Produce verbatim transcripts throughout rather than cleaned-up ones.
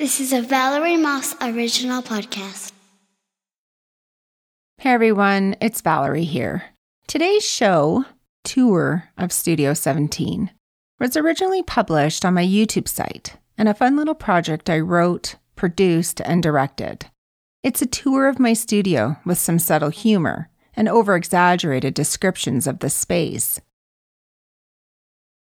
This is a Valerie Moss original podcast. Hey everyone, it's Valerie here. Today's show, Tour of Studio seventeen, was originally published on my YouTube site and a fun little project I wrote, produced, and directed. It's a tour of my studio with some subtle humor and over-exaggerated descriptions of the space.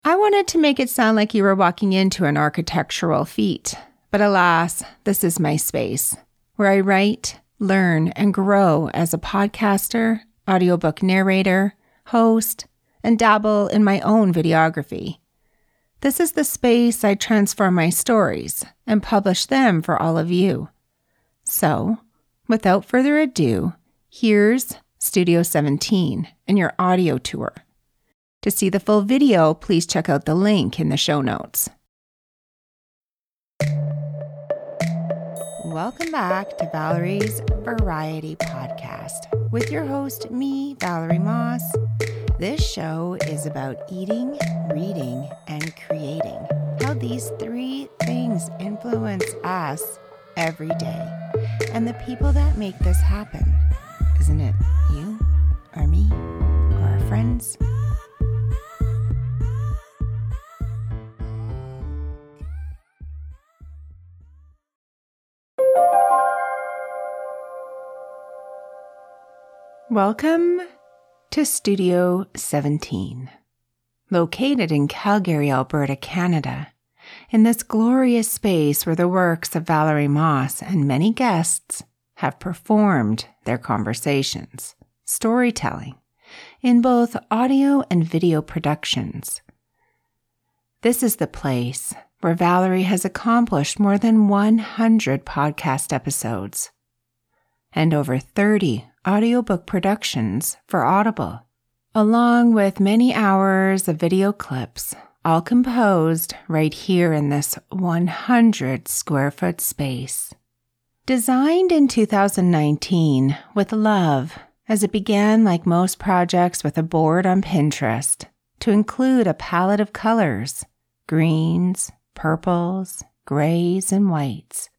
I wanted to make it sound like you were walking into an architectural feat. But alas, this is my space, where I write, learn, and grow as a podcaster, audiobook narrator, host, and dabble in my own videography. This is the space I transform my stories and publish them for all of you. So, without further ado, here's Studio seventeen and your audio tour. To see the full video, please check out the link in the show notes. Welcome back to Valerie's Variety Podcast with your host, me, Valerie Moss. This show is about eating, reading, and creating. How these three things influence us every day and the people that make this happen. Isn't it you or me or our friends? Welcome to Studio seventeen, located in Calgary, Alberta, Canada, in this glorious space where the works of Valerie Moss and many guests have performed their conversations, storytelling, in both audio and video productions. This is the place where Valerie has accomplished more than one hundred podcast episodes and over thirty audiobook productions for Audible, along with many hours of video clips, all composed right here in this one hundred square foot space. Designed in two thousand nineteen with love, as it began like most projects with a board on Pinterest, to include a palette of colors, greens, purples, grays, and whites.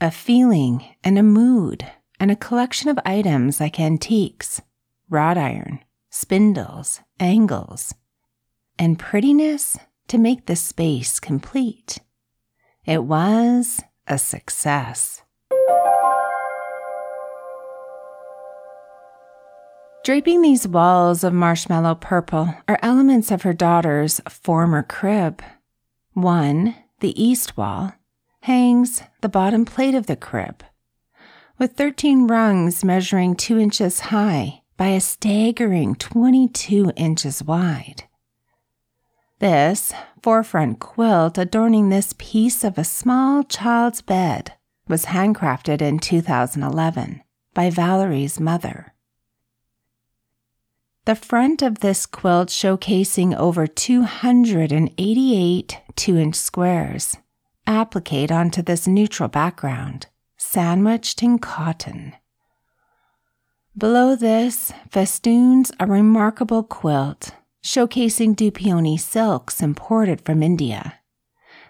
A feeling and a mood, and a collection of items like antiques, wrought iron, spindles, angles, and prettiness to make the space complete. It was a success. Draping these walls of marshmallow purple are elements of her daughter's former crib. One, the east wall, hangs the bottom plate of the crib, with thirteen rungs measuring two inches high by a staggering twenty-two inches wide. This forefront quilt adorning this piece of a small child's bed was handcrafted in two thousand eleven by Valerie's mother. The front of this quilt showcasing over two hundred eighty-eight two-inch squares appliqued onto this neutral background, sandwiched in cotton. Below this festoons a remarkable quilt showcasing Dupioni silks imported from India.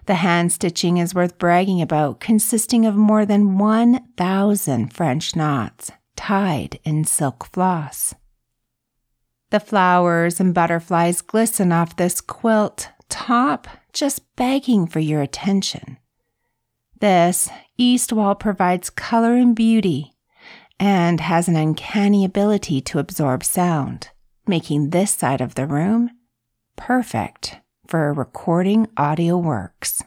The hand stitching is worth bragging about, consisting of more than one thousand French knots tied in silk floss. The flowers and butterflies glisten off this quilt top, just begging for your attention. This east wall provides color and beauty and has an uncanny ability to absorb sound, making this side of the room perfect for recording audio works.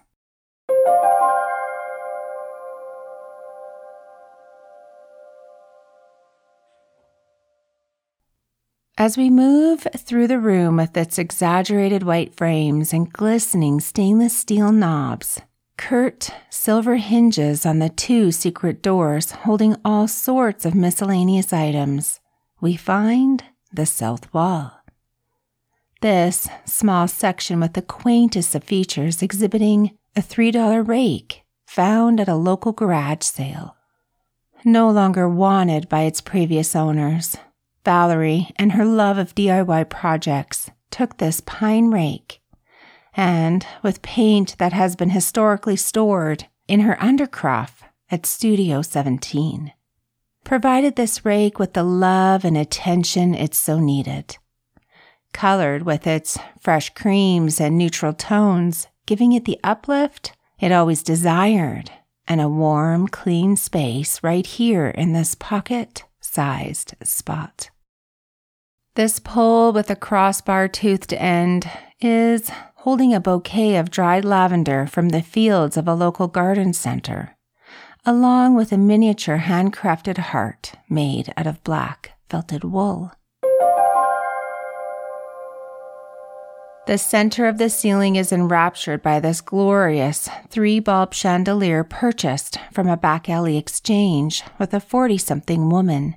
As we move through the room with its exaggerated white frames and glistening stainless steel knobs, curt silver hinges on the two secret doors holding all sorts of miscellaneous items, we find the south wall. This small section with the quaintest of features exhibiting a three dollar rake found at a local garage sale. No longer wanted by its previous owners, Valerie and her love of D I Y projects took this pine rake and, with paint that has been historically stored in her undercroft at Studio seventeen, provided this rake with the love and attention it so needed, colored with its fresh creams and neutral tones, giving it the uplift it always desired, and a warm, clean space right here in this pocket-sized spot. This pole with a crossbar-toothed end is holding a bouquet of dried lavender from the fields of a local garden center, along with a miniature handcrafted heart made out of black felted wool. The center of the ceiling is enraptured by this glorious three-bulb chandelier purchased from a back-alley exchange with a forty-something woman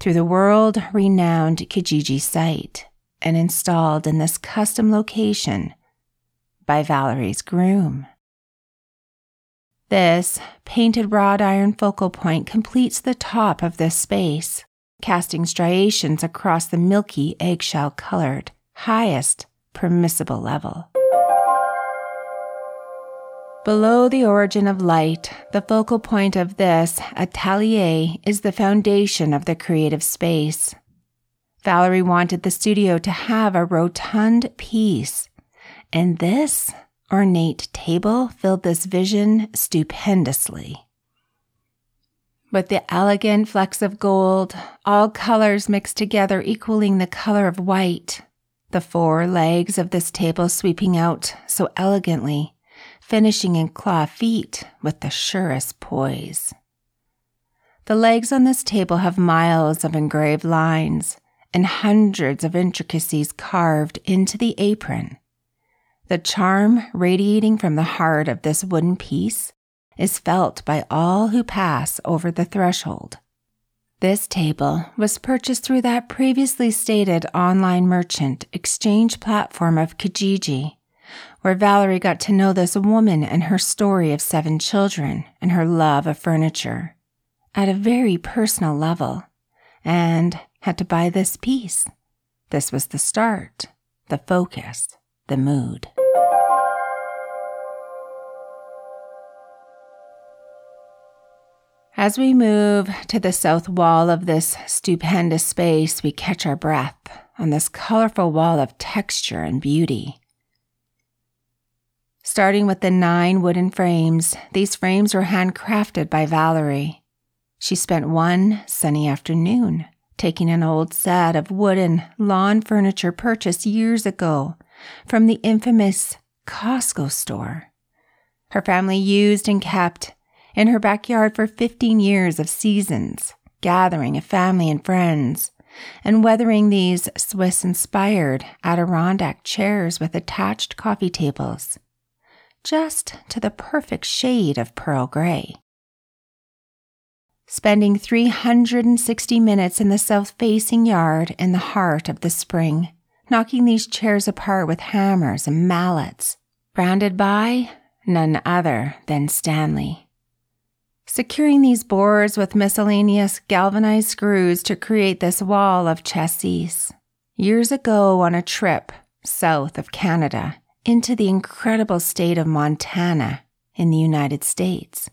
through the world-renowned Kijiji site and installed in this custom location by Valerie's groom. This painted wrought iron focal point completes the top of this space, casting striations across the milky eggshell-colored, highest permissible level. Below the origin of light, the focal point of this atelier is the foundation of the creative space. Valerie wanted the studio to have a rotund piece, and this ornate table filled this vision stupendously. With the elegant flecks of gold, all colors mixed together equaling the color of white, the four legs of this table sweeping out so elegantly, finishing in claw feet with the surest poise. The legs on this table have miles of engraved lines and hundreds of intricacies carved into the apron. The charm radiating from the heart of this wooden piece is felt by all who pass over the threshold. This table was purchased through that previously stated online merchant exchange platform of Kijiji, where Valerie got to know this woman and her story of seven children and her love of furniture at a very personal level, and had to buy this piece. This was the start, the focus, the mood. As we move to the south wall of this stupendous space, we catch our breath on this colorful wall of texture and beauty. Starting with the nine wooden frames, these frames were handcrafted by Valerie. She spent one sunny afternoon taking an old set of wooden lawn furniture purchased years ago from the infamous Costco store. Her family used and kept in her backyard for fifteen years of seasons, gathering a family and friends, and weathering these Swiss-inspired Adirondack chairs with attached coffee tables, just to the perfect shade of pearl gray. Spending three hundred sixty minutes in the south-facing yard in the heart of the spring, knocking these chairs apart with hammers and mallets, branded by none other than Stanley. Securing these boards with miscellaneous galvanized screws to create this wall of chassis. Years ago on a trip south of Canada into the incredible state of Montana in the United States,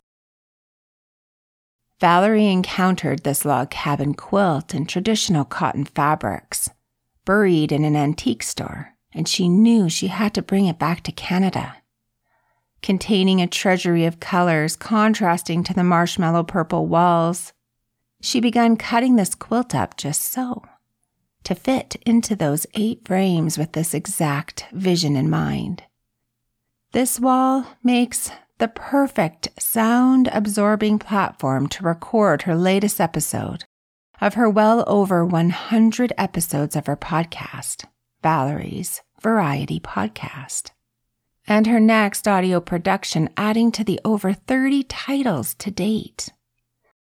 Valerie encountered this log cabin quilt in traditional cotton fabrics, buried in an antique store, and she knew she had to bring it back to Canada. Containing a treasury of colors contrasting to the marshmallow purple walls, she began cutting this quilt up just so, to fit into those eight frames with this exact vision in mind. This wall makes the perfect sound-absorbing platform to record her latest episode of her well over one hundred episodes of her podcast, Valerie's Variety Podcast, and her next audio production adding to the over thirty titles to date.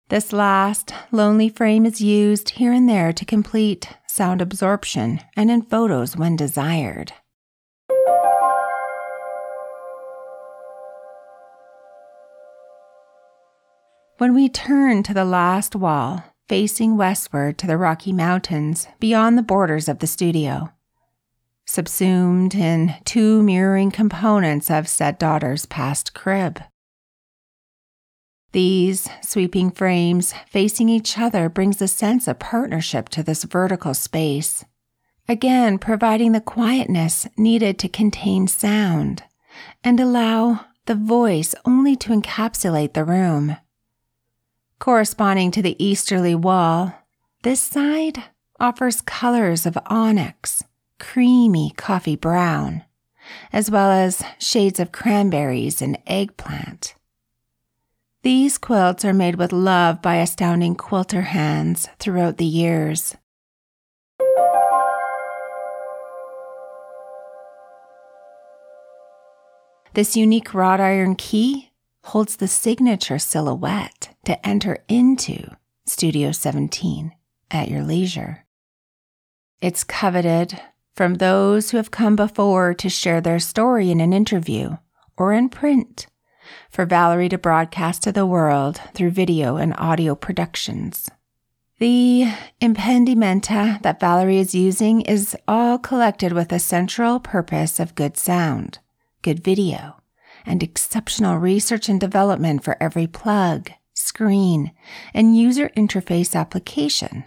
This last lonely frame is used here and there to complete sound absorption and in photos when desired. When we turn to the last wall, facing westward to the Rocky Mountains beyond the borders of the studio, subsumed in two mirroring components of said daughter's past crib. These sweeping frames facing each other brings a sense of partnership to this vertical space, again providing the quietness needed to contain sound and allow the voice only to encapsulate the room. Corresponding to the easterly wall, this side offers colors of onyx, creamy coffee brown, as well as shades of cranberries and eggplant. These quilts are made with love by astounding quilter hands throughout the years. This unique wrought iron key holds the signature silhouette to enter into Studio seventeen at your leisure. It's coveted from those who have come before to share their story in an interview or in print, for Valerie to broadcast to the world through video and audio productions. The impedimenta that Valerie is using is all collected with a central purpose of good sound, good video, and exceptional research and development for every plug, screen, and user interface application.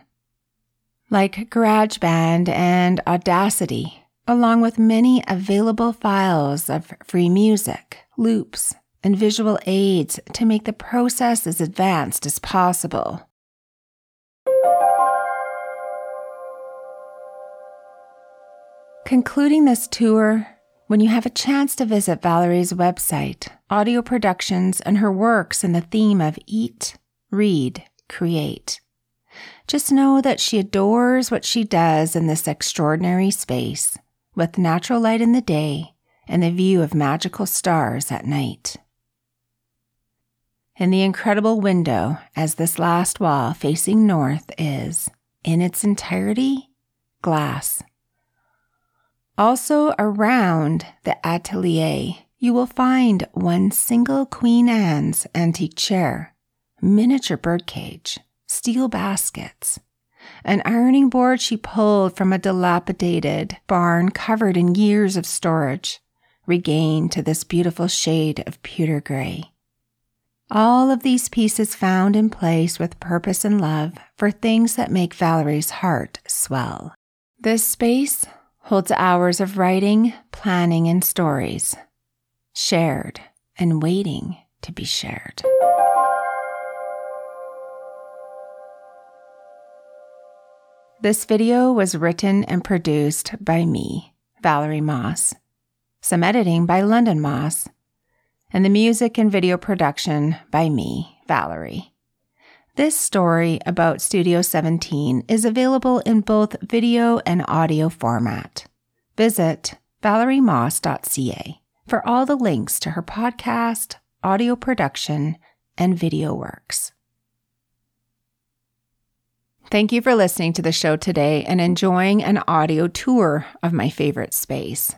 Like GarageBand and Audacity, along with many available files of free music, loops, and visual aids to make the process as advanced as possible. Concluding this tour, when you have a chance to visit Valerie's website, audio productions, and her works in the theme of eat, read, create, just know that she adores what she does in this extraordinary space, with natural light in the day and the view of magical stars at night. And the incredible window, as this last wall facing north is, in its entirety, glass. Also around the atelier, you will find one single Queen Anne's antique chair, miniature birdcage, steel baskets, an ironing board she pulled from a dilapidated barn covered in years of storage, regained to this beautiful shade of pewter gray. All of these pieces found in place with purpose and love for things that make Valerie's heart swell. This space holds hours of writing, planning, and stories, shared and waiting to be shared. This video was written and produced by me, Valerie Moss, some editing by London Moss, and the music and video production by me, Valerie. This story about Studio seventeen is available in both video and audio format. Visit Valerie Moss dot C A for all the links to her podcast, audio production, and video works. Thank you for listening to the show today and enjoying an audio tour of my favorite space.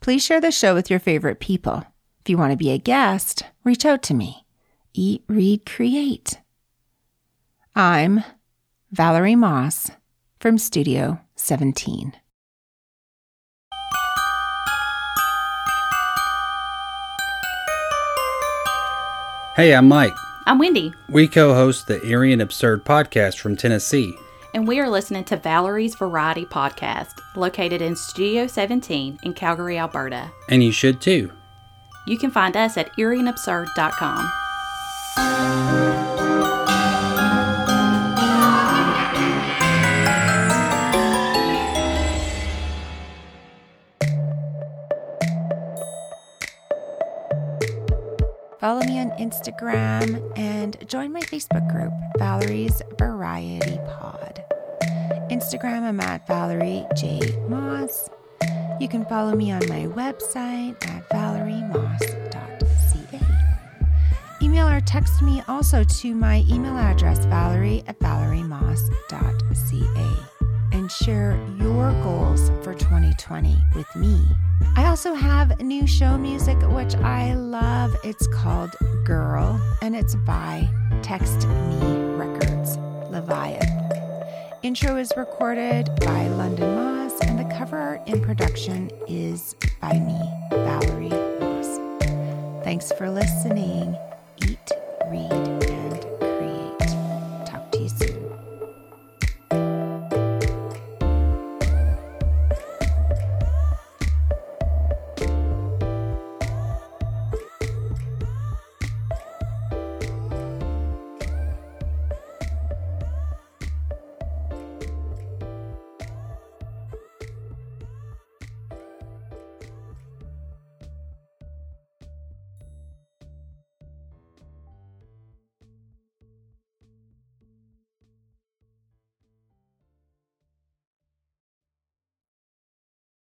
Please share the show with your favorite people. If you want to be a guest, reach out to me. Eat, read, create. I'm Valerie Moss from Studio seventeen. Hey, I'm Mike. I'm Wendy. We co-host the Eerie and Absurd podcast from Tennessee. And we are listening to Valerie's Variety Podcast, located in Studio seventeen in Calgary, Alberta. And you should too. You can find us at Eerie and Absurd dot com. Follow me on Instagram and join my Facebook group, Valerie's Variety Pod. Instagram, I'm at Valerie J. Moss. You can follow me on my website at Valerie Moss dot C A. Email or text me also to my email address, Valerie at Valerie Moss dot C A. And share your goals for twenty twenty with me. I also have new show music, which I love. It's called Girl, and it's by Text Me Records Leviat. Intro is recorded by London Moss, and the cover art in production is by me, Valerie Moss. Thanks for listening. Eat